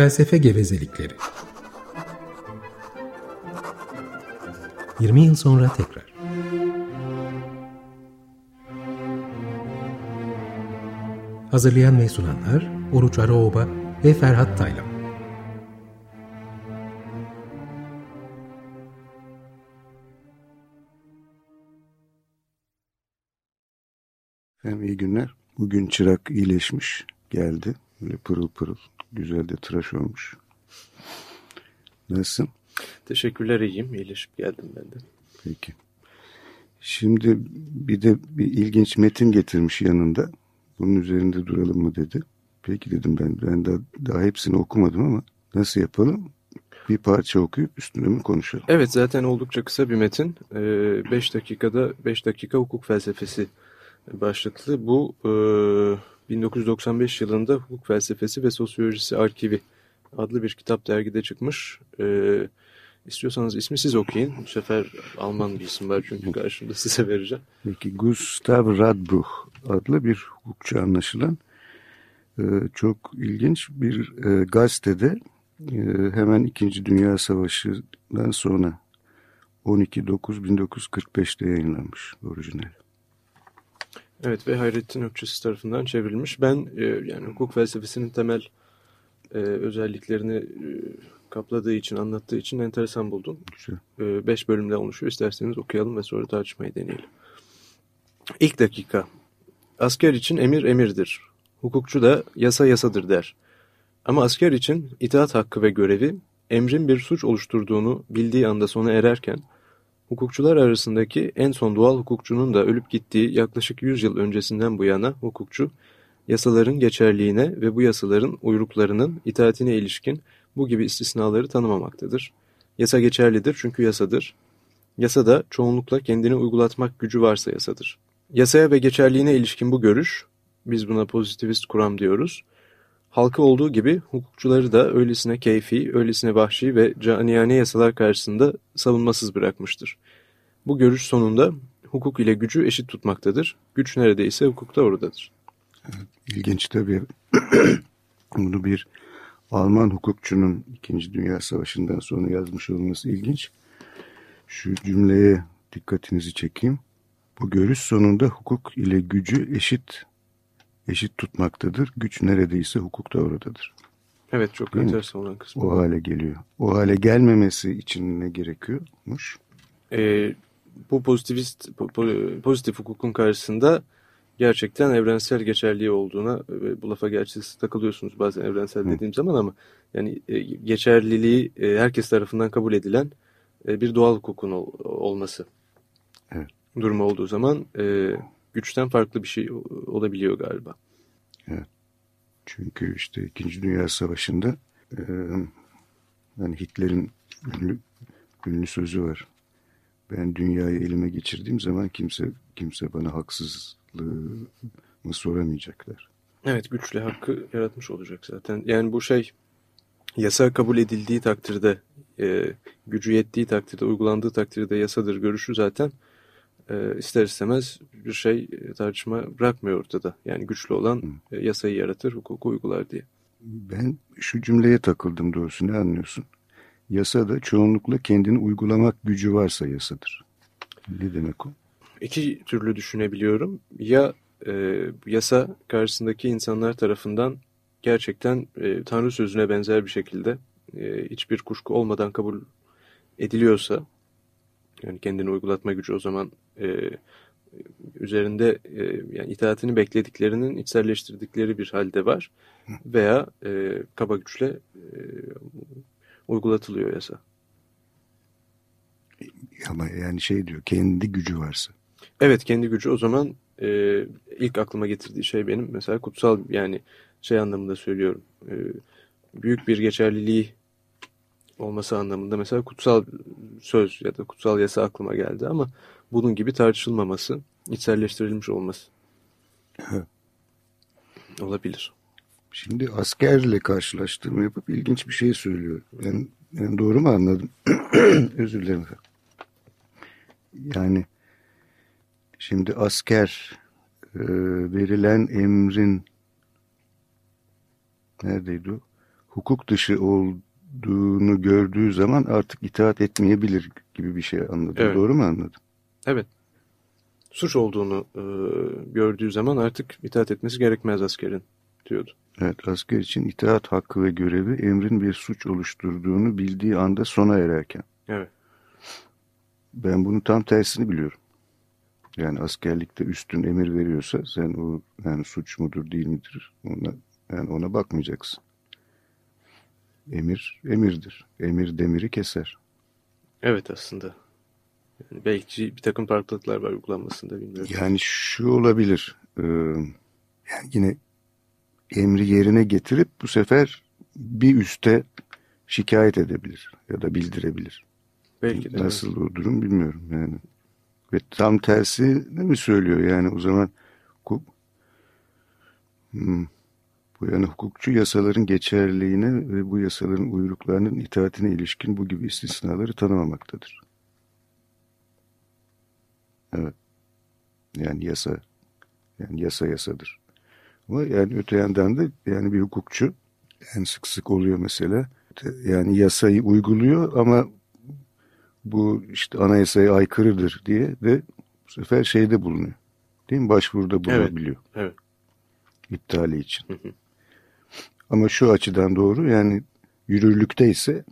Felsefe Gevezelikleri. 20 yıl sonra tekrar. Hazırlayan ve sunanlar Oruç Aruoba ve Ferhat Taylan. Efendim iyi günler. Bugün çırak iyileşmiş, geldi. Böyle pırıl pırıl, güzel de tıraş olmuş. Nasılsın? Teşekkürler, iyiyim. İyileşip geldim ben de. Peki. Şimdi bir de bir ilginç metin getirmiş yanında. Bunun üzerinde duralım mı dedi. Peki dedim ben daha hepsini okumadım ama nasıl yapalım? Bir parça okuyup üstüne mi konuşalım? Evet, zaten oldukça kısa bir metin. 5 dakika hukuk felsefesi başlıklı. Bu 1995 yılında Hukuk Felsefesi ve Sosyolojisi Arşivi adlı bir kitap dergide çıkmış. İstiyorsanız ismi siz okuyun. Bu sefer Alman bir isim var çünkü karşımda, size vereceğim. Peki, Gustav Radbruch adlı bir hukukçu anlaşılan. Çok ilginç bir gazetede hemen 2. Dünya Savaşı'ndan sonra 12.9.1945'te yayınlanmış orijinal. Evet ve Hayrettin Ökçesi tarafından çevrilmiş. Ben yani hukuk felsefesinin temel özelliklerini kapladığı için, anlattığı için enteresan buldum. 5 bölümden oluşuyor. İsterseniz okuyalım ve sonra tartışmayı deneyelim. İlk dakika. Asker için emir emirdir. Hukukçu da yasa yasadır der. Ama asker için itaat hakkı ve görevi emrin bir suç oluşturduğunu bildiği anda sona ererken, hukukçular arasındaki en son doğal hukukçunun da ölüp gittiği yaklaşık 100 yıl öncesinden bu yana hukukçu, yasaların geçerliğine ve bu yasaların uyruklarının itaatine ilişkin bu gibi istisnaları tanımamaktadır. Yasa geçerlidir çünkü yasadır. Yasa da çoğunlukla kendini uygulatmak gücü varsa yasadır. Yasaya ve geçerliğine ilişkin bu görüş, biz buna pozitivist kuram diyoruz, halkı olduğu gibi hukukçuları da öylesine keyfi, öylesine vahşi ve caniyane yasalar karşısında savunmasız bırakmıştır. Bu görüş sonunda hukuk ile gücü eşit tutmaktadır. Güç neredeyse hukuk da oradadır. Evet, ilginç tabii. Bunu bir Alman hukukçunun 2. Dünya Savaşı'ndan sonra yazmış olması ilginç. Şu cümleye dikkatinizi çekeyim. Bu görüş sonunda hukuk ile gücü eşit tutmaktadır. Güç neredeyse hukuk da oradadır. Evet, çok enteresan olan kısmı. O hale geliyor. O hale gelmemesi için ne gerekiyormuş? Bu pozitif hukukun karşısında gerçekten evrensel geçerliği olduğuna, bu lafa gerçi takılıyorsunuz bazen evrensel dediğim zaman, ama yani geçerliliği herkes tarafından kabul edilen bir doğal hukukun olması. Evet. Durumu olduğu zaman güçten farklı bir şey olabiliyor galiba. Evet. Çünkü işte 2. Dünya Savaşı'nda yani Hitler'in ünlü sözü var. Ben dünyayı elime geçirdiğim zaman kimse bana haksızlığımı soramayacaklar. Evet, güçle hakkı yaratmış olacak zaten. Yani bu şey, yasa kabul edildiği takdirde, gücü yettiği takdirde, uygulandığı takdirde yasadır görüşü zaten ister istemez bir şey, tartışma bırakmıyor ortada. Yani güçlü olan yasayı yaratır, hukuku uygular diye. Ben şu cümleye takıldım doğrusu, ne anlıyorsun? Yasa da çoğunlukla kendini uygulamak gücü varsa yasadır. Ne demek o? 2 türlü düşünebiliyorum. Ya yasa karşısındaki insanlar tarafından gerçekten Tanrı sözüne benzer bir şekilde hiçbir kuşku olmadan kabul ediliyorsa, yani kendini uygulatma gücü o zaman üzerinde yani itaatini beklediklerinin içselleştirdikleri bir halde var, veya kaba güçle uygulatılıyor yasa. Ama yani şey diyor, kendi gücü varsa. Evet, kendi gücü o zaman ilk aklıma getirdiği şey benim mesela kutsal, yani şey anlamında söylüyorum, büyük bir geçerliliği olması anlamında mesela kutsal söz ya da kutsal yasa aklıma geldi, ama bunun gibi tartışılmaması, içselleştirilmiş olması olabilir. Şimdi askerle karşılaştırma yapıp ilginç bir şey söylüyor. Ben doğru mu anladım? Özür dilerim efendim. Yani şimdi asker verilen emrin neredeydi o? hukuk dışı olduğunu gördüğü zaman artık itaat etmeyebilir gibi bir şey anladım. Evet. Doğru mu anladım? Evet. Suç olduğunu gördüğü zaman artık itaat etmesi gerekmez askerin diyordu. Evet, asker için itaat hakkı ve görevi emrin bir suç oluşturduğunu bildiği anda sona ererken. Evet. Ben bunu tam tersini biliyorum. Yani askerlikte üstün emir veriyorsa sen o yani suç mudur değil midir ona, yani ona bakmayacaksın. Emir emirdir. Emir demiri keser. Evet aslında. Yani belki bir takım farklılıklar var uygulanmasında bilmiyorum. Yani şu olabilir. Yani yine emri yerine getirip bu sefer bir üste şikayet edebilir ya da bildirebilir. Belki de. Nasıl o durum bilmiyorum yani. Ve tam tersi ne mi söylüyor yani o zaman hukuk bu yani hukukçu yasaların geçerliliğine ve bu yasaların uyruklarının itaatine ilişkin bu gibi istisnaları tanımamaktadır. Evet. Yani yasa yasadır. Ama yani öte yandan da yani bir hukukçu en sık sık oluyor mesela yani yasayı uyguluyor ama bu işte anayasaya aykırıdır diye de bu sefer şeyde bulunuyor. Değil mi? Başvuruda bulunabiliyor. Evet. İptali için. Hı hı. Ama şu açıdan doğru yani yürürlükte ise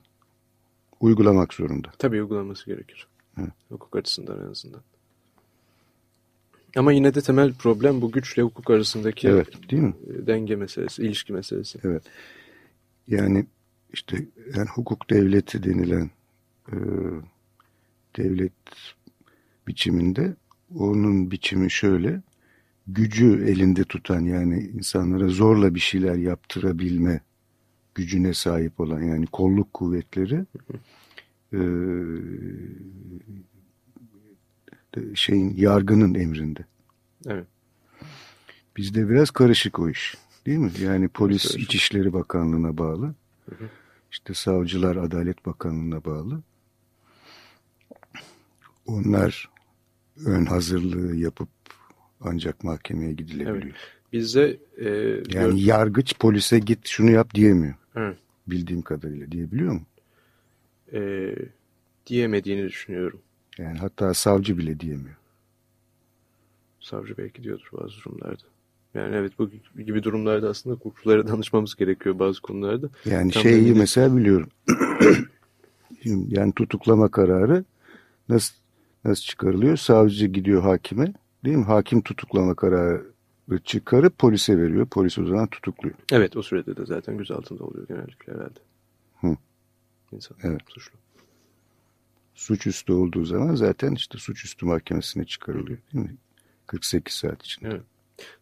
uygulamak zorunda. Tabii uygulaması gerekir. Evet. Hukuk açısından en azından. Ama yine de temel problem bu güçle hukuk arasındaki evet, değil mi? Denge meselesi, ilişki meselesi. Evet. Yani işte yani hukuk devleti denilen devlet biçiminde onun biçimi şöyle gücü elinde tutan yani insanlara zorla bir şeyler yaptırabilme gücüne sahip olan yani kolluk kuvvetleri yargının emrinde. Evet. Bizde biraz karışık o iş değil mi? Yani polis İçişleri Bakanlığı'na bağlı işte savcılar Adalet Bakanlığı'na bağlı. Onlar ön hazırlığı yapıp ancak mahkemeye gidilebiliyor. Evet. Bizde yani yargıç polise git şunu yap diyemiyor. Evet. Bildiğim kadarıyla diyebiliyor mu? Diyemediğini düşünüyorum. Yani hatta savcı bile diyemiyor. Savcı belki diyordur bazı durumlarda. Yani evet bu gibi durumlarda aslında hukukçulara danışmamız gerekiyor bazı konularda. Yani tam şeyi mesela biliyorum. Yani tutuklama kararı nasıl çıkarılıyor? Savcı gidiyor hakime, değil mi? Hakim tutuklama kararı çıkarıp polise veriyor. Polis o zaman tutukluyor. Evet, o sürede de zaten gözaltında oluyor genellikle herhalde. Hı. İnsan evet. Suçlu. Suçüstü olduğu zaman zaten işte suçüstü mahkemesine çıkarılıyor, değil mi? 48 saat içinde. Evet.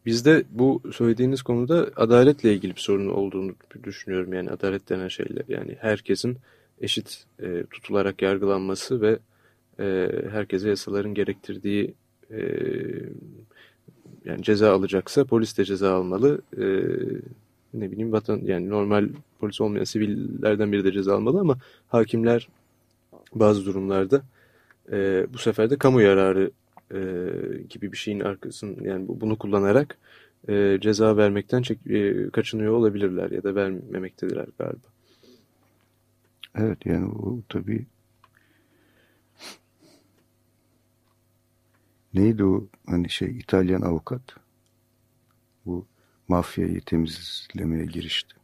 Bizde bu söylediğiniz konuda adaletle ilgili bir sorun olduğunu düşünüyorum. Yani adalet denen şeyler. Yani herkesin eşit tutularak yargılanması ve herkese yasaların gerektirdiği yani ceza alacaksa polis de ceza almalı. Ne bileyim yani normal polis olmayan sivillerden biri de ceza almalı ama hakimler bazı durumlarda bu sefer de kamu yararı gibi bir şeyin arkasını yani bunu kullanarak ceza vermekten kaçınıyor olabilirler ya da vermemektedirler galiba. Evet yani o tabii neydi o hani İtalyan avukat bu mafyayı temizlemeye girişti.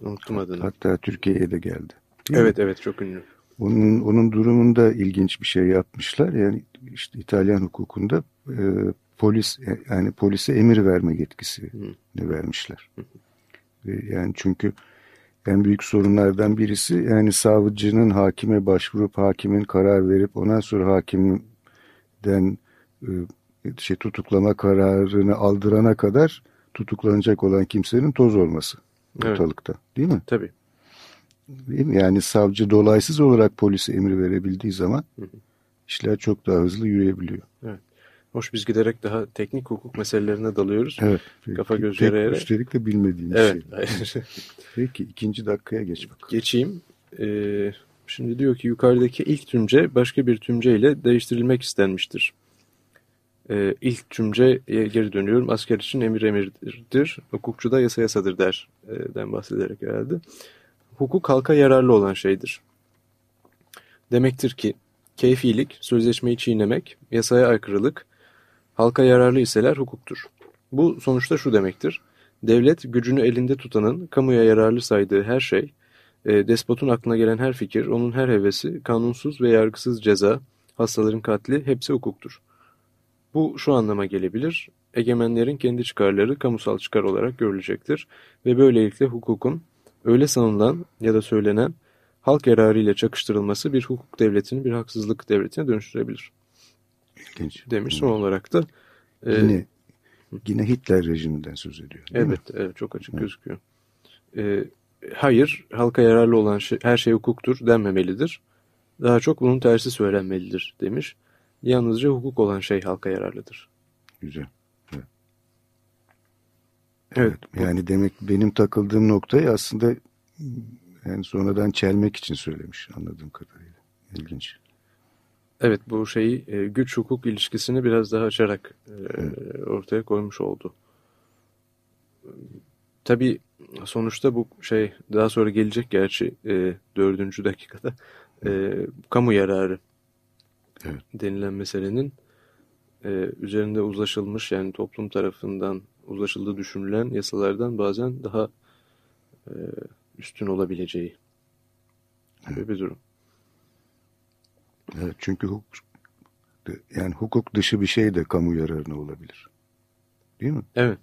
Unuttum adını. Hatta Türkiye'ye de geldi. Evet çok ünlü. Onun durumunda ilginç bir şey yapmışlar. Yani işte İtalyan hukukunda polis yani polise emir verme yetkisini vermişler. Yani çünkü en büyük sorunlardan birisi yani savcının hakime başvurup hakimin karar verip ondan sonra hakimden tutuklama kararını aldırana kadar tutuklanacak olan kimsenin toz olması ortalıkta. Evet. Değil mi? Tabii. Yani savcı dolaysız olarak polise emir verebildiği zaman işler çok daha hızlı yürüyebiliyor. Evet. Hoş biz giderek daha teknik hukuk meselelerine dalıyoruz. Evet. Kafa göz yarayarak. Üstelik de bilmediğimiz şey. Peki ikinci dakikaya geç bakalım. Geçeyim. Şimdi diyor ki yukarıdaki ilk tümce başka bir tümce ile değiştirilmek istenmiştir. İlk cümleye geri dönüyorum. Asker için emir emirdir, hukukçu da yasa yasadır derden bahsederek herhalde. Hukuk halka yararlı olan şeydir. Demektir ki keyfilik, sözleşmeyi çiğnemek, yasaya aykırılık, halka yararlı iseler hukuktur. Bu sonuçta şu demektir. Devlet gücünü elinde tutanın kamuya yararlı saydığı her şey, despotun aklına gelen her fikir, onun her hevesi, kanunsuz ve yargısız ceza, hastaların katli hepsi hukuktur. Bu şu anlama gelebilir. Egemenlerin kendi çıkarları kamusal çıkar olarak görülecektir ve böylelikle hukukun öyle sanılan ya da söylenen halk yararıyla çakıştırılması bir hukuk devletini bir haksızlık devletine dönüştürebilir. İlginç. Demiş son olarak da. Yine Hitler rejiminden söz ediyor. Evet, çok açık gözüküyor. Hayır, halka yararlı olan her şey hukuktur denmemelidir. Daha çok bunun tersi söylenmelidir demiş. Yalnızca hukuk olan şey halka yararlıdır. Güzel. Evet, yani demek benim takıldığım noktayı aslında yani sonradan çelmek için söylemiş anladığım kadarıyla. İlginç. Evet, bu şeyi güç hukuk ilişkisini biraz daha açarak ortaya koymuş oldu. Tabii sonuçta bu şey daha sonra gelecek gerçi 4. dakikada kamu yararı. Evet. Denilen meselenin üzerinde uzlaşılmış yani toplum tarafından uzlaşıldığı düşünülen yasalardan bazen daha üstün olabileceği gibi bir durum. Evet, çünkü hukuk dışı bir şey de kamu yararına olabilir. Değil mi? Evet.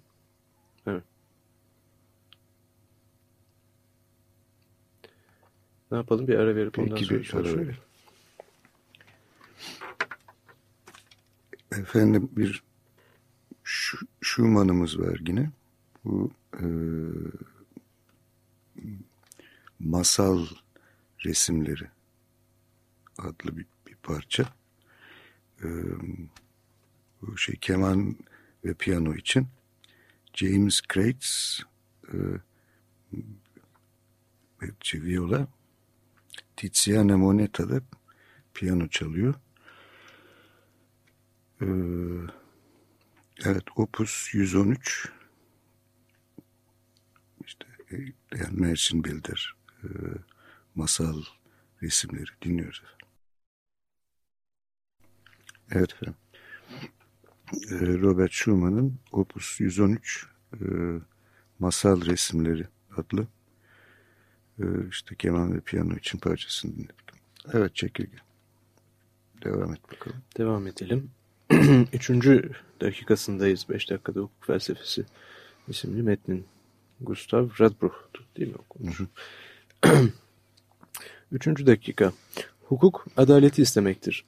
Ne yapalım? Bir ara verip ondan sonra konuşalım. Efendim bir Schumann'ımız var yine. Bu Masal Resimleri adlı bir parça. Bu keman ve piyano için James Crates ve viola, Tiziana Moneta da piyano çalıyor. Evet, Opus 113 yani Märchenbilder masal resimleri dinliyoruz. Evet efendim. Robert Schumann'ın Opus 113 masal resimleri adlı keman ve piyano için parçasını dinledik. Evet, çekirge. Devam et bakalım. Devam edelim. 3. dakikasındayız. 5 dakikada hukuk felsefesi isimli metnin. Gustav Radbruch değil mi? Okumuş. 3. dakika. Hukuk adaleti istemektir.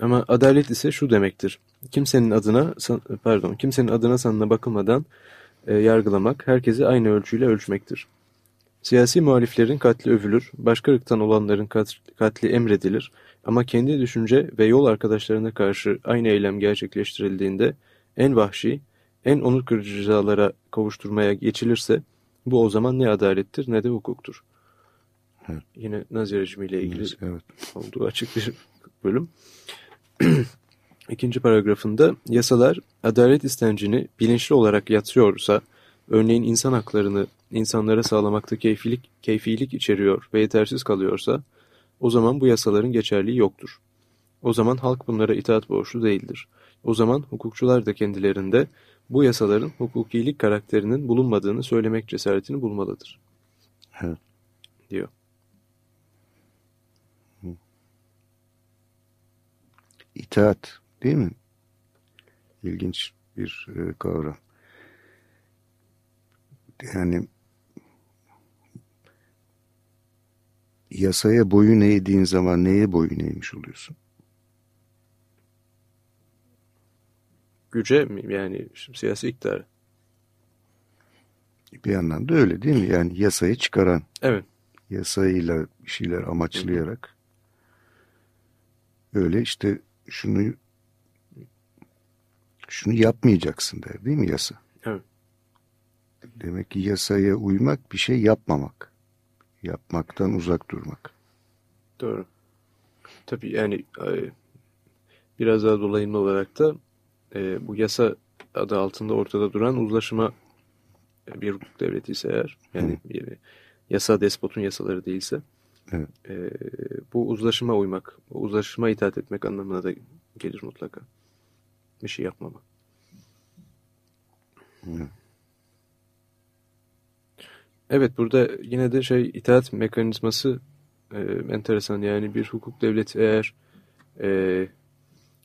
Ama adalet ise şu demektir. Kimsenin adına sanına bakılmadan yargılamak, herkesi aynı ölçüyle ölçmektir. Siyasi muhaliflerin katli övülür, başka ırktan olanların katli emredilir ama kendi düşünce ve yol arkadaşlarına karşı aynı eylem gerçekleştirildiğinde en vahşi, en onur kırıcı cezalara kavuşturmaya geçilirse bu o zaman ne adalettir ne de hukuktur. Evet. Yine Nazi rejimiyle ilgili olduğu açık bir bölüm. 2. paragrafında yasalar adalet istencini bilinçli olarak yatsıyorsa, örneğin insan haklarını insanlara sağlamakta keyfilik içeriyor ve yetersiz kalıyorsa, o zaman bu yasaların geçerliliği yoktur. O zaman halk bunlara itaat borçlu değildir. O zaman hukukçular da kendilerinde bu yasaların hukukilik karakterinin bulunmadığını söylemek cesaretini bulmalıdır. Evet. Diyor. İtaat değil mi? İlginç bir kavram. Yani yasaya boyun eğdiğin zaman neye boyun eğmiş oluyorsun? Güce mi? Yani siyasi iktidar. Bir anlamda öyle değil mi? Yani yasayı çıkaran. Evet. Yasayla bir şeyler amaçlayarak. Öyle şunu yapmayacaksın der değil mi yasa? Evet. Demek ki yasaya uymak bir şey yapmamak. Yapmaktan uzak durmak. Doğru. Tabii yani biraz daha dolayımlı olarak da bu yasa adı altında ortada duran uzlaşma bir hukuk devleti ise eğer, yani bir yasa despotun yasaları değilse, evet, bu uzlaşıma uymak, uzlaşıma itaat etmek anlamına da gelir mutlaka. Bir şey yapmama. Evet. Evet, burada yine de itaat mekanizması enteresan. Yani bir hukuk devleti eğer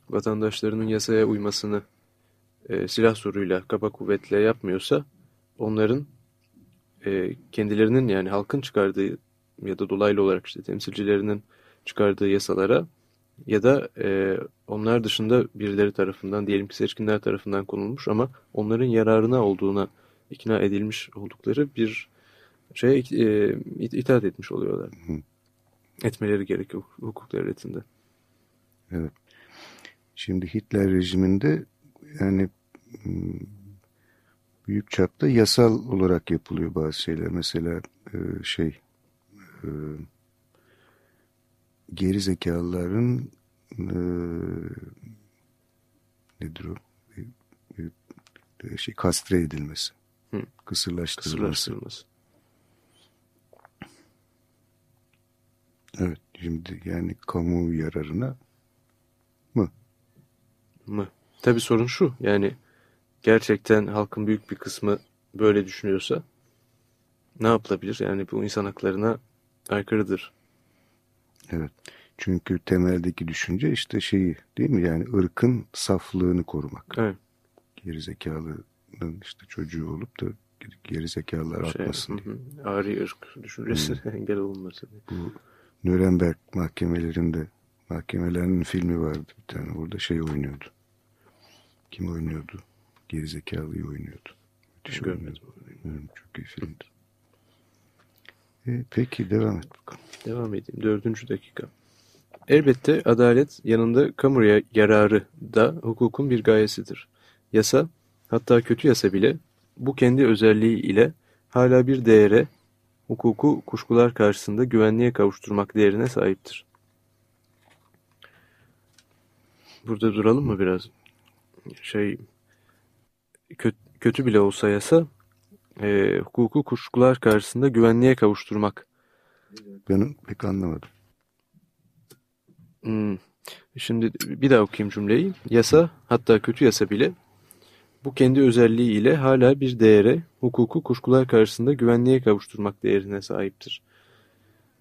vatandaşlarının yasaya uymasını silah zoruyla, kaba kuvvetle yapmıyorsa, onların kendilerinin, yani halkın çıkardığı ya da dolaylı olarak temsilcilerinin çıkardığı yasalara ya da onlar dışında birileri tarafından, diyelim ki seçkinler tarafından konulmuş ama onların yararına olduğuna ikna edilmiş oldukları bir itaat etmiş oluyorlar. Hı. Etmeleri gerekiyor hukuk devletinde. Evet. Şimdi Hitler rejiminde yani büyük çapta yasal olarak yapılıyor bazı şeyler. Mesela geri zekalıların nedir o? Kastre edilmesi. Hı. Kısırlaştırılması. Evet, şimdi yani kamu yararına mı? Tabii sorun şu, yani gerçekten halkın büyük bir kısmı böyle düşünüyorsa ne yapılabilir? Yani bu insan haklarına aykırıdır. Evet, çünkü temeldeki düşünce değil mi? Yani ırkın saflığını korumak. Evet. Gerizekalının çocuğu olup da gerizekalılar artmasın diye. Hı. Ari ırk düşüncesi engel olunması diye. Bu Nörenberg mahkemelerinin filmi vardı bir tane. Orada oynuyordu. Kim oynuyordu? Gerizekalıyı oynuyordu. Müthiş oynuyordu. Çok iyi filmdi. Peki devam et bakalım. Devam edeyim. 4. dakika. Elbette adalet yanında kamu yararı da hukukun bir gayesidir. Yasa, hatta kötü yasa bile bu kendi özelliği ile hala bir değere, hukuku kuşkular karşısında güvenliğe kavuşturmak değerine sahiptir. Burada duralım mı biraz? Kötü bile olsa yasa, hukuku kuşkular karşısında güvenliğe kavuşturmak. Ben pek anlamadım. Şimdi bir daha okuyayım cümleyi. Yasa, hatta kötü yasa bile bu kendi özelliği ile hala bir değere, hukuku kuşkular karşısında güvenliğe kavuşturmak değerine sahiptir.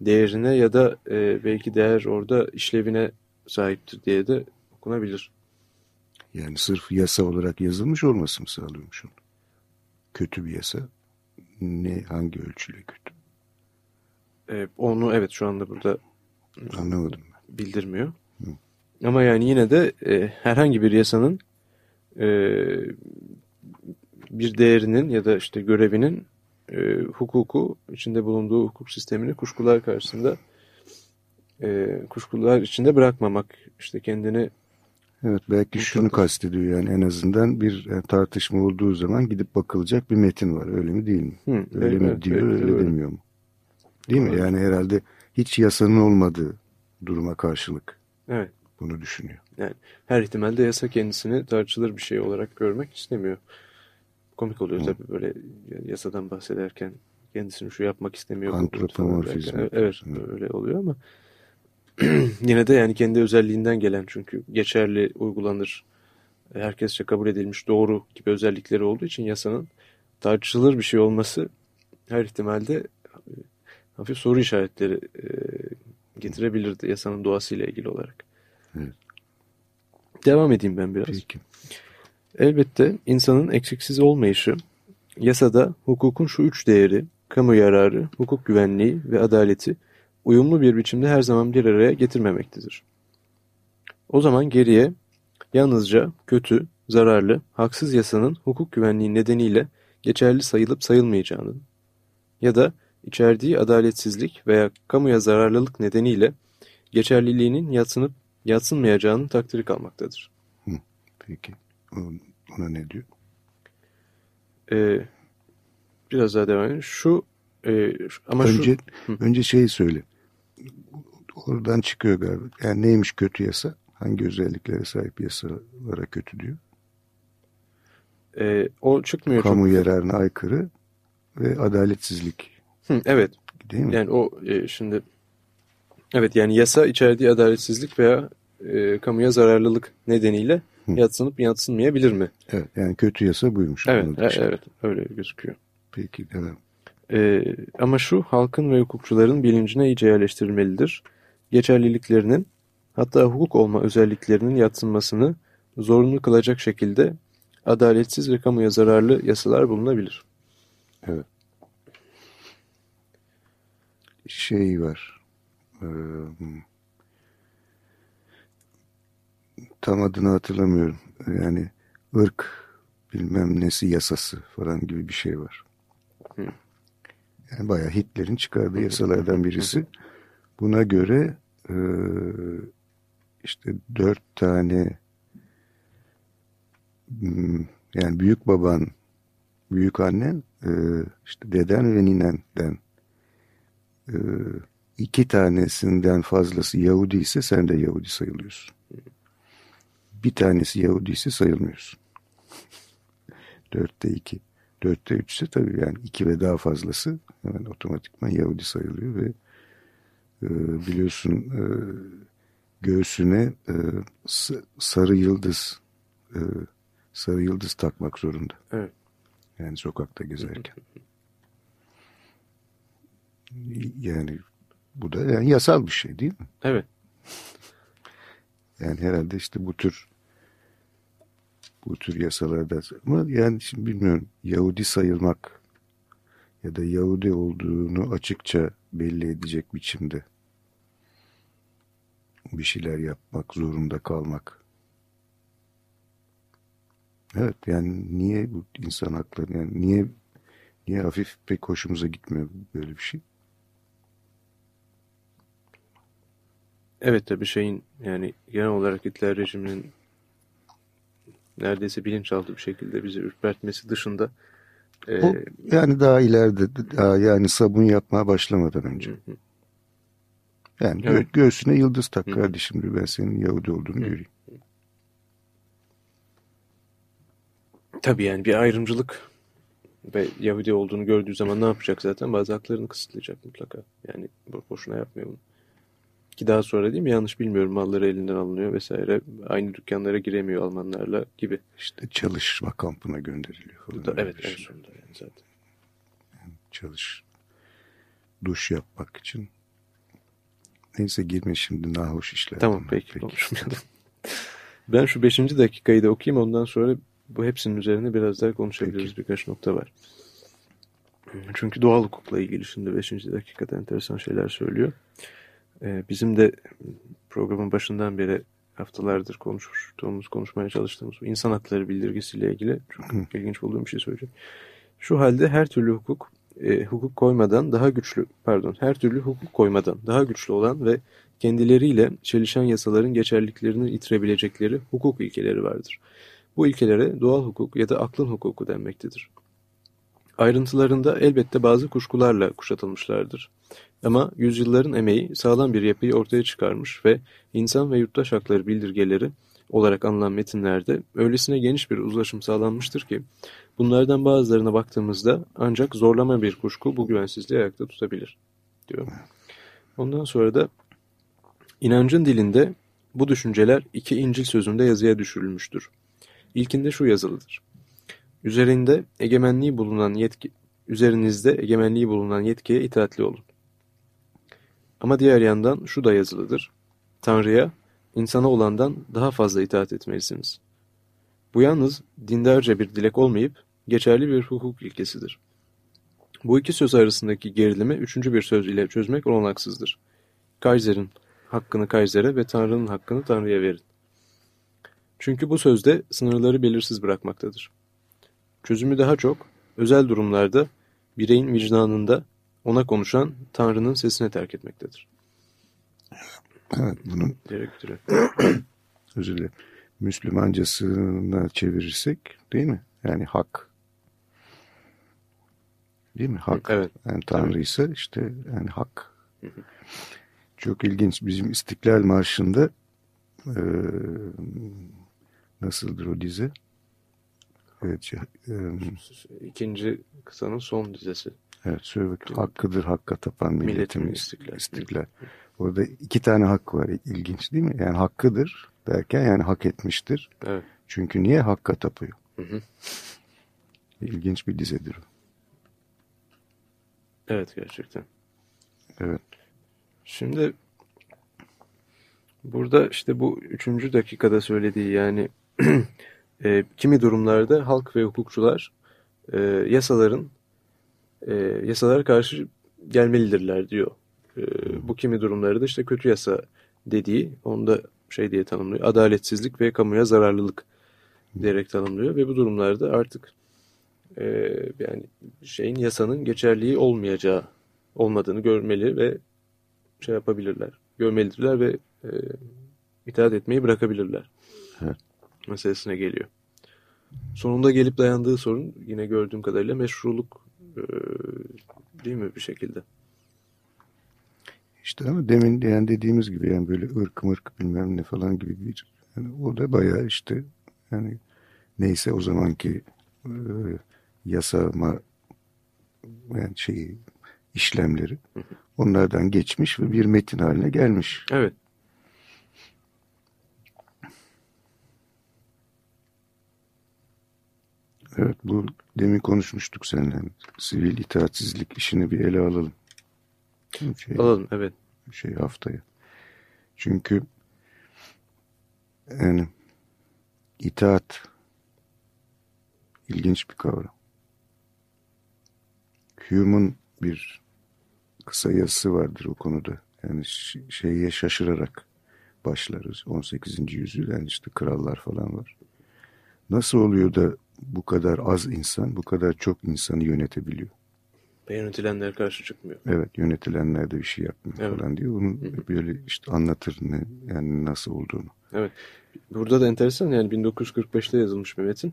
Değerine ya da belki değer orada işlevine sahiptir diye de okunabilir. Yani sırf yasa olarak yazılmış olması mı sağlıyormuş onu? Kötü bir yasa hangi ölçüyle kötü? Onu şu anda burada anlamadım ben. Bildirmiyor. Hı. Ama yani yine de herhangi bir yasanın bir değerinin ya da görevinin hukuku, içinde bulunduğu hukuk sistemini kuşkular karşısında kuşkular içinde bırakmamak, kendini. Evet, belki şunu kastediyor, yani en azından bir tartışma olduğu zaman gidip bakılacak bir metin var, öyle mi değil mi? Öyle mi diyor, öyle demiyor mu? Değil mi? Yani herhalde hiç yasanın olmadığı duruma karşılık. Evet. Bunu düşünüyor. Yani her ihtimalde yasa kendisini tartışılır bir şey olarak görmek istemiyor. Komik oluyor tabii böyle yasadan bahsederken kendisini yapmak istemiyor. Antropomorfizm. Evet, öyle oluyor ama yine de yani kendi özelliğinden gelen, çünkü geçerli, uygulanır, herkesçe kabul edilmiş, doğru gibi özellikleri olduğu için yasanın tartışılır bir şey olması her ihtimalde hafif soru işaretleri getirebilirdi yasanın doğasıyla ilgili olarak. Evet. Devam edeyim ben biraz. Peki. Elbette insanın eksiksiz olmayışı, yasada hukukun şu üç değeri, kamu yararı, hukuk güvenliği ve adaleti uyumlu bir biçimde her zaman bir araya getirmemektedir. O zaman geriye yalnızca kötü, zararlı, haksız yasanın hukuk güvenliği nedeniyle geçerli sayılıp sayılmayacağının ya da içerdiği adaletsizlik veya kamuya zararlılık nedeniyle geçerliliğinin yadsınıp yadsınmayacağının takdiri kalmaktadır. Peki, ona ne diyor? Biraz daha devam edelim. Önce söyle. Oradan çıkıyor galiba. Yani neymiş kötü yasa? Hangi özelliklere sahip yasalara kötü diyor? o çıkmıyor. Kamu yararına aykırı ve adaletsizlik. Hı, evet. Değil mi? Yani o şimdi evet, yani yasa içerdiği adaletsizlik veya kamuya zararlılık nedeniyle yatsınıp yatsınmayabilir mi? Evet, yani kötü yasa buymuş. Evet, evet, öyle gözüküyor. Peki, evet. Ama şu, halkın ve hukukçuların bilincine iyice yerleştirilmelidir. Geçerliliklerinin, hatta hukuk olma özelliklerinin yatsınmasını zorunlu kılacak şekilde adaletsiz ve kamuya zararlı yasalar bulunabilir. Evet. Şey var. Tam adını hatırlamıyorum. Yani ırk bilmem nesi yasası falan gibi bir şey var. Yani bayağı Hitler'in çıkardığı yasalardan birisi. Buna göre işte 4 tane yani büyük baban, büyük annen, işte deden ve ninenden 2 tanesinden fazlası Yahudi ise sen de Yahudi sayılıyorsun. 1 tanesi Yahudi ise sayılmıyorsun. 4'te 2. 4'te 3 ise tabii yani 2 ve daha fazlası hemen otomatikman Yahudi sayılıyor ve biliyorsun göğsüne sarı yıldız takmak zorunda. Evet. Yani sokakta gezerken. Yani bu da yani yasal bir şey değil mi? Evet. Yani herhalde işte bu tür yasalarda mı? Yani şimdi bilmiyorum, Yahudi sayılmak ya da Yahudi olduğunu açıkça belli edecek biçimde bir şeyler yapmak zorunda kalmak. Evet, yani niye bu insan hakları, yani niye hafif pek hoşumuza gitmiyor böyle bir şey? Evet, tabii şeyin, yani genel olarak Hitler rejiminin neredeyse bilinçaltı bir şekilde bizi ürpertmesi dışında o, yani daha ileride, daha yani sabun yapmaya başlamadan önce. Hı. Yani evet. Göğsüne yıldız tak kardeşim diyor, ben senin Yahudi olduğunu göreyim. Tabii yani bir ayrımcılık ve Yahudi olduğunu gördüğü zaman ne yapacak zaten? Bazı haklarını kısıtlayacak mutlaka. Yani boşuna yapmıyor bunu. Ki daha sonra değil mi? Yanlış bilmiyorum, malları elinden alınıyor vesaire. Aynı dükkanlara giremiyor Almanlarla gibi. İşte çalışma kampına gönderiliyor falan. Da, evet, en sonunda yani zaten. Yani duş yapmak için. Neyse, girme şimdi, nahoş işler. Tamam, peki. Ben şu 5. dakikayı da okuyayım, ondan sonra bu hepsinin üzerine biraz daha konuşabiliriz. Peki. Birkaç nokta var. Çünkü doğal hukukla ilgili şimdi 5. dakikada enteresan şeyler söylüyor. Bizim de programın başından beri haftalardır konuşmaya çalıştığımız insan hakları bildirgesiyle ilgili çok ilginç bulduğum bir şey söyleyeceğim. Şu halde her türlü hukuk koymadan daha güçlü olan ve kendileriyle çelişen yasaların geçerliliklerini itirebilecekleri hukuk ilkeleri vardır. Bu ilkelere doğal hukuk ya da aklın hukuku denmektedir. Ayrıntılarında elbette bazı kuşkularla kuşatılmışlardır. Ama yüzyılların emeği sağlam bir yapıyı ortaya çıkarmış ve insan ve yurttaş hakları bildirgeleri olarak anılan metinlerde öylesine geniş bir uzlaşım sağlanmıştır ki bunlardan bazılarına baktığımızda ancak zorlama bir kuşku bu güvensizliği ayakta tutabilir, diyor. Ondan sonra da inancın dilinde bu düşünceler 2 İncil sözünde yazıya düşürülmüştür. İlkinde şu yazılıdır: Üzerinizde egemenliği bulunan yetkiye itaatli olun. Ama diğer yandan şu da yazılıdır: Tanrı'ya, insana olandan daha fazla itaat etmelisiniz. Bu yalnız dindarca bir dilek olmayıp geçerli bir hukuk ilkesidir. Bu iki söz arasındaki gerilimi 3. bir söz ile çözmek olanaksızdır. Kaiser'in hakkını Kaiser'e ve Tanrı'nın hakkını Tanrı'ya verin. Çünkü bu sözde sınırları belirsiz bırakmaktadır. Çözümü daha çok özel durumlarda bireyin vicdanında ona konuşan Tanrı'nın sesine terk etmektedir. Evet, bunun özür dilerim. Müslümancasına çevirirsek değil mi? Yani hak. Değil mi? Hak. Evet. Yani Tanrı ise işte yani hak. Çok ilginç. Bizim İstiklal Marşı'nda nasıldır o dize? Evet. İkinci kıtanın son dizesi. Evet, söylüyor hakkıdır hakka tapan milletimiz istiklal. Orada iki tane hak var, ilginç değil mi? Yani hakkıdır derken yani hak etmiştir. Evet. Çünkü niye hakka tapıyor? Hı hı. İlginç bir dizedir o. Evet, gerçekten. Evet. Şimdi burada işte bu üçüncü dakikada söylediği yani kimi durumlarda halk ve hukukçular yasalara karşı gelmelidirler diyor. Bu kimi durumları da işte kötü yasa dediği, onu da şey diye tanımlıyor. Adaletsizlik ve kamuya zararlılık diyerek tanımlıyor ve bu durumlarda artık yani yasanın geçerliği olmadığını görmeli ve şey yapabilirler. Görmelidirler ve itaat etmeyi bırakabilirler. Evet. Meselesine geliyor. Sonunda gelip dayandığı sorun yine gördüğüm kadarıyla meşruluk değil mi bir şekilde? İşte ama demin yani dediğimiz gibi yani böyle ırk mırk bilmem ne falan gibi bir yani o da bayağı işte yani neyse o zamanki yasama yani işlemleri onlardan geçmiş ve bir metin haline gelmiş. Evet. Evet, bu demin konuşmuştuk seninle. Sivil itaatsizlik işini bir ele alalım. Alalım, evet. Haftaya. Çünkü yani itaat ilginç bir kavram. Hume'un bir kısa yazısı vardır o konuda. Yani şeye şaşırarak başlarız. 18. yüzyıl yani işte krallar falan var. Nasıl oluyor da bu kadar az insan, bu kadar çok insanı yönetebiliyor? Ve yönetilenler karşı çıkmıyor. Evet, yönetilenler de bir şey yapmıyor falan diyor. Bunu böyle işte anlatır ne, yani nasıl olduğunu. Evet. Burada da enteresan yani 1945'te yazılmış bir metin.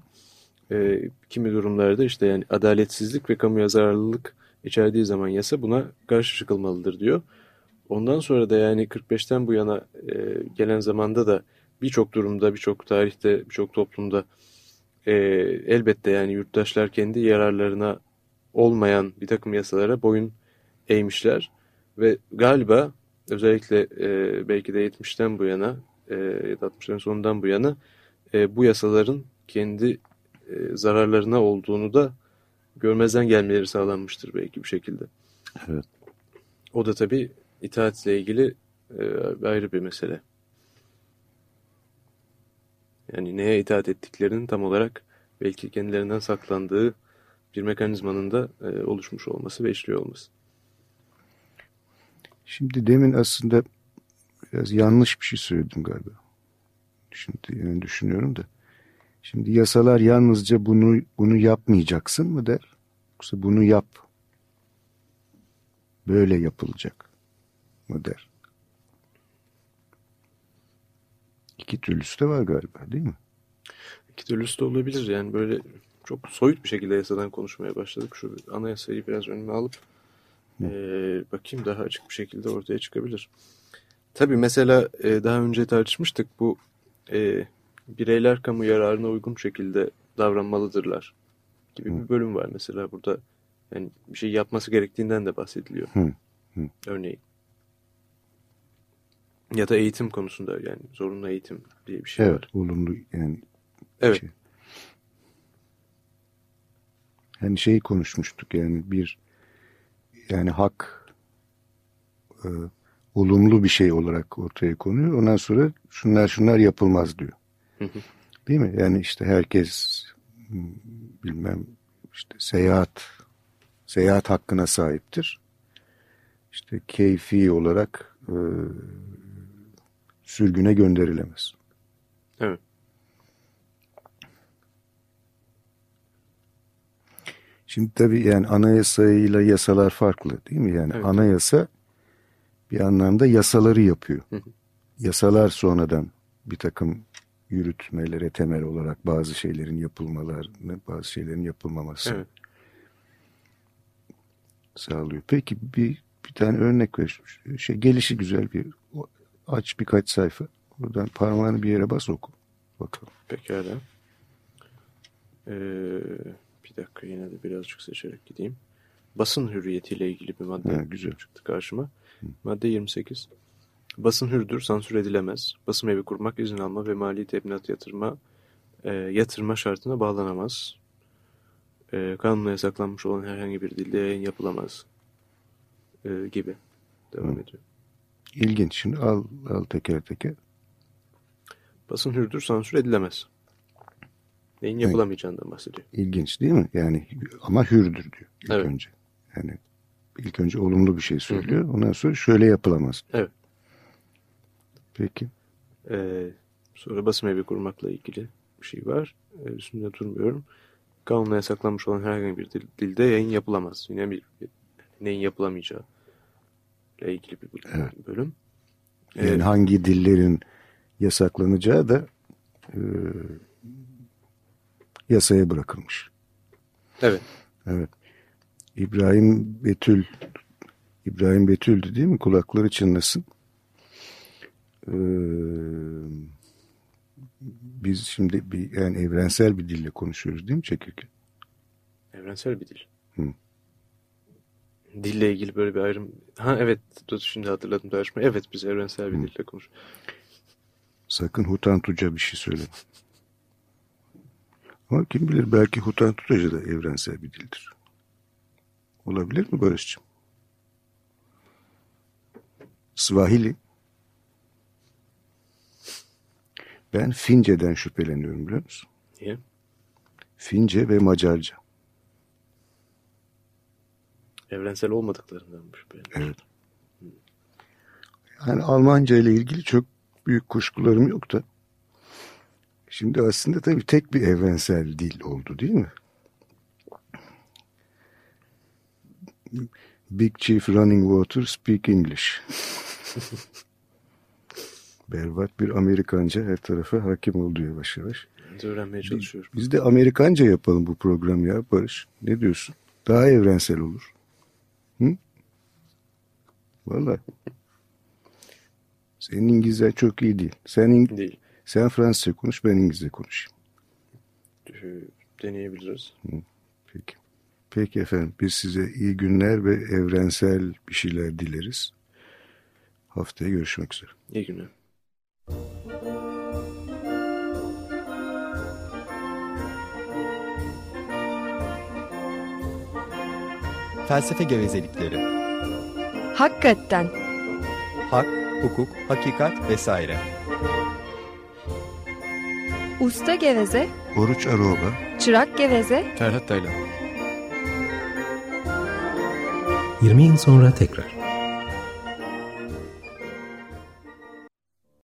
Kimi durumlarda işte yani adaletsizlik ve kamuya zararlılık içerdiği zaman yasa buna karşı çıkılmalıdır diyor. Ondan sonra da yani 45'ten bu yana gelen zamanda da birçok durumda, birçok tarihte, birçok toplumda elbette yani yurttaşlar kendi yararlarına olmayan bir takım yasalara boyun eğmişler ve galiba özellikle belki de 70'ten bu yana ya da 60'ların sonundan bu yana bu yasaların kendi zararlarına olduğunu da görmezden gelmeleri sağlanmıştır belki bir şekilde. Evet. O da tabii itaatle ilgili ayrı bir mesele. Yani neye itaat ettiklerinin tam olarak belki kendilerinden saklandığı bir mekanizmanın da oluşmuş olması ve işliyor olması. Şimdi demin aslında biraz yanlış bir şey söyledim galiba. Şimdi yani düşünüyorum da. Şimdi yasalar yalnızca bunu yapmayacaksın mı der? Yoksa bunu yap, böyle yapılacak mı der? İki türlüsü de var galiba, değil mi? İki türlüsü de olabilir. Yani böyle çok soyut bir şekilde yasadan konuşmaya başladık. Şu anayasayı biraz önüme alıp bakayım daha açık bir şekilde ortaya çıkabilir. Tabii mesela daha önce tartışmıştık bu bireyler kamu yararına uygun şekilde davranmalıdırlar gibi bir bölüm var mesela burada. Yani bir şey yapması gerektiğinden de bahsediliyor. Örneğin. Ya da eğitim konusunda yani zorunlu eğitim diye bir şey var. Olumlu yani. Evet. Şey. Yani şeyi konuşmuştuk yani bir yani hak olumlu bir şey olarak ortaya konuyor. Ondan sonra şunlar yapılmaz diyor. Değil mi? Yani işte herkes bilmem işte seyahat hakkına sahiptir. İşte keyfi olarak sürgüne gönderilemez. Evet. Şimdi tabii yani anayasayla yasalar farklı değil mi? Yani evet. Anayasa bir anlamda yasaları yapıyor. Yasalar sonradan bir takım yürütmelere temel olarak bazı şeylerin yapılmalarını, bazı şeylerin yapılmaması sağlıyor. Peki bir tane örnek ver. Gelişigüzel aç birkaç sayfa. Buradan parmağını bir yere bas oku. Bakalım. Pekala. Bir dakika, yine de birazcık seçerek gideyim. Basın hürriyetiyle ilgili bir madde çıktı karşıma. Madde 28. Basın hürdür, sansür edilemez. Basım evi kurmak, izin alma ve mali teminat yatırma şartına bağlanamaz. Kanunla yasaklanmış olan herhangi bir dilde yayın yapılamaz. Gibi. Devam ediyor. İlginç. Şimdi al teker teker. Basın hürdür, sansür edilemez. Neyin yapılamayacağından bahsediyor. İlginç değil mi? Yani ama hürdür diyor ilk önce. Yani ilk önce olumlu bir şey söylüyor. Hı-hı. Ondan sonra şöyle yapılamaz. Evet. Peki. Sonra basım evi kurmakla ilgili bir şey var. Üstünde durmuyorum. Kanunla yasaklanmış olan herhangi bir dilde yayın yapılamaz. Yine bir neyin yapılamayacağı ile ilgili bir bölüm. Evet. Yani hangi dillerin yasaklanacağı da yasaya bırakılmış. Evet. Evet. İbrahim Betül'dü değil mi? Kulakları çınlasın. Biz şimdi yani evrensel bir dille konuşuyoruz değil mi Çekirge? Evrensel bir dil. Hı. Dille ilgili böyle bir ayrım. Ha evet, şimdi hatırladım tartışmayı. Evet, biz evrensel bir dille konuşuyoruz. Sakın Hutantuca bir şey söyleme. Ama kim bilir, belki Hutantuca da evrensel bir dildir. Olabilir mi Barış'cığım? Swahili. Ben Fince'den şüpheleniyorum, biliyor musun? Niye? Fince ve Macarca. Evrensel olmadıklarından şüpheleniyorum. Evet. Yani Almanca ile ilgili çok büyük kuşkularım yok da. Şimdi aslında tabii tek bir evrensel dil oldu değil mi? Big Chief Running Water Speak English. Berbat bir Amerikanca her tarafa hakim oldu yavaş yavaş. Öğrenmeye çalışıyorum. Biz de Amerikanca yapalım bu program ya Barış. Ne diyorsun? Daha evrensel olur. Hı? Vallahi. Senin İngilizcen çok iyi değil. Değil. Sen Fransızca konuş, ben İngilizce konuşayım. Deneyebiliriz. Hı. Peki. Peki efendim, biz size iyi günler ve evrensel bir şeyler dileriz. Haftaya görüşmek üzere. İyi günler. Felsefe gevezelikleri. Hakikaten. Hak, hukuk, hakikat vesaire. Usta geveze Oruç Aruoba. Çırak geveze Ferhat Taylan. 20 yıl sonra tekrar.